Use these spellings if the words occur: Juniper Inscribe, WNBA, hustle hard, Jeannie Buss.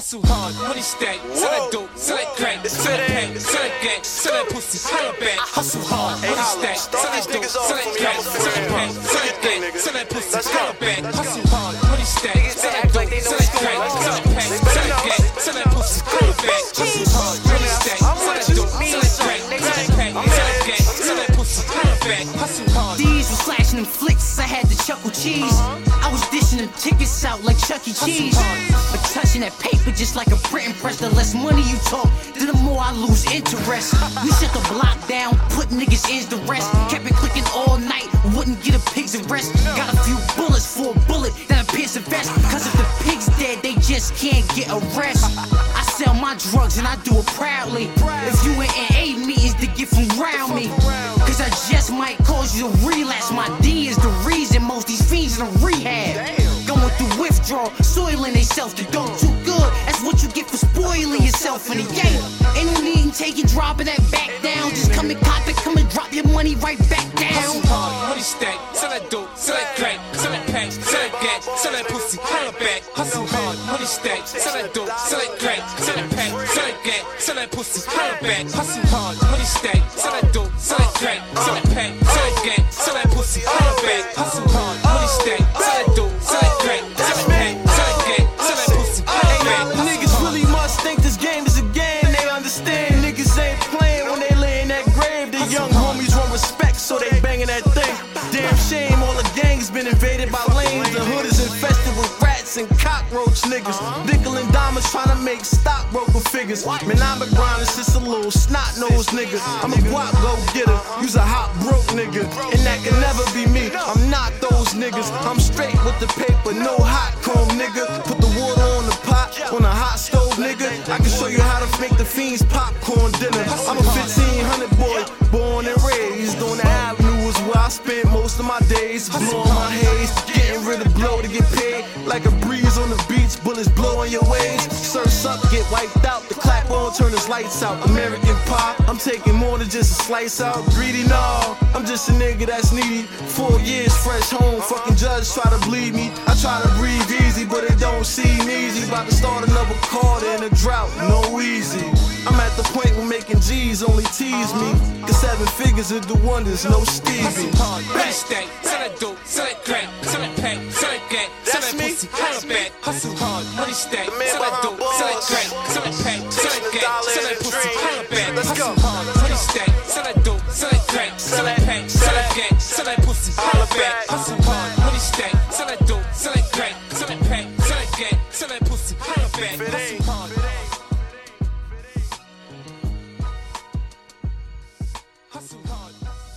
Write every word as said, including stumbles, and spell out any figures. Hustle hard, money stack, sell that dope, sell that crack, sell that pack, sell that gang, sell that pussy, sell that back. Hustle hard, money stack, sell that dope, sell that crack, sell that pack, sell that gang, sell that pussy, sell that back. Hustle hard, money stack, sell that dope, sell that crack, sell that pack, sell that gang, sell that pussy, sell that back. Hustle hard, money stack, sell that dope, sell that crack, sell that pack, sell that gang, sell that pussy, sell that back. Hustle hard. These were slashing them flicks, I had the Chuckle Cheese. I was dishing them tickets out like Chuck E. Cheese. But touching that paper just like a printing press. The less money you talk, then the more I lose interest. We shut the block down, put niggas in the rest. Kept it clicking all night, wouldn't get a pig's arrest. Got a few bullets for a bullet that'll pierce a vest. Cause if the pig's dead, they just can't get a rest. I sell my drugs and I do it proudly. If you in N A meetings, to get from round me. Cause I just might cause you to relapse. My D is the reason most these fiends in the rehab. Going through withdrawal, soiling themselves to go too good. That's what you get for spoiling yourself in the game. Ain't no need in taking, dropping that back down. Just come and cop it, come and drop your money right back down. Hustle hard, money stack, sell that dope, sell that crack, sell that pack, sell that gat, sell that pussy, holla back. Hustle hard, money stack, sell that dope, sell that crack, sell that pack, sell that gat, sell that pussy, holla back. Hustle hard, money stack, sell that dope, sell that crack, sell that pack, sell that gat, sell that pussy, holla back. Hustle hard, money stack, sell that dope, sell that crack, sell that pack, sell that gat, sell that pussy, holla back. Niggas really must think this game is a game. They understand niggas ain't playing when they lay in that grave. The young homies want respect, so they banging that thing. Damn shame, all the gang's been invaded by lanes. The hood is infested with rats and cockroach niggas. Nickel and diamonds trying to make stockbroker figures. Man, I'm a grind, it's just a little snot-nosed nigga. I'm a guap go-getter, you's a hot broke nigga. And that can never be me, I'm not those niggas. I'm straight with the paper, no hot comb nigga. Put the water on the pot, on a hot stove nigga. I can show you how to make the fiends popcorn dinner. I'm a fifteen hundred boy, born and raised on the avenue. Where I spent most of my days, blowing my haze, getting rid of blow to get paid. Like a breeze on the beach, bullets blowing your waves. Surf's up, get wiped out, the clap on, turn his lights out. American pie, I'm taking more than just a slice out. Greedy, no, I'm just a nigga that's needy. Four years fresh home, fucking judge try to bleed me. I try to breathe easy, but it don't seem easy. About to start another quarter in a drought, no easy. I'm at the point where making G's only tease me. Cause seven figures would do wonders, no Stevie. Hustle hard, money stack, sell that dope, sell that crack, sell that pack, sell that gat, sell that pussy, holla back. Hustle hard, money stack, sell that dope, sell that crack, sell that pack, sell that gat, sell that pussy, holla back. Hustle hard, money stack, sell that dope, sell that crack, sell that pack, sell that gat, sell that pussy, holla back. Hustle hard, money stack, sell that dope, sell that crack, sell that pack, sell that gat, sell that pussy, holla back. Hustle hard. Hustle hard.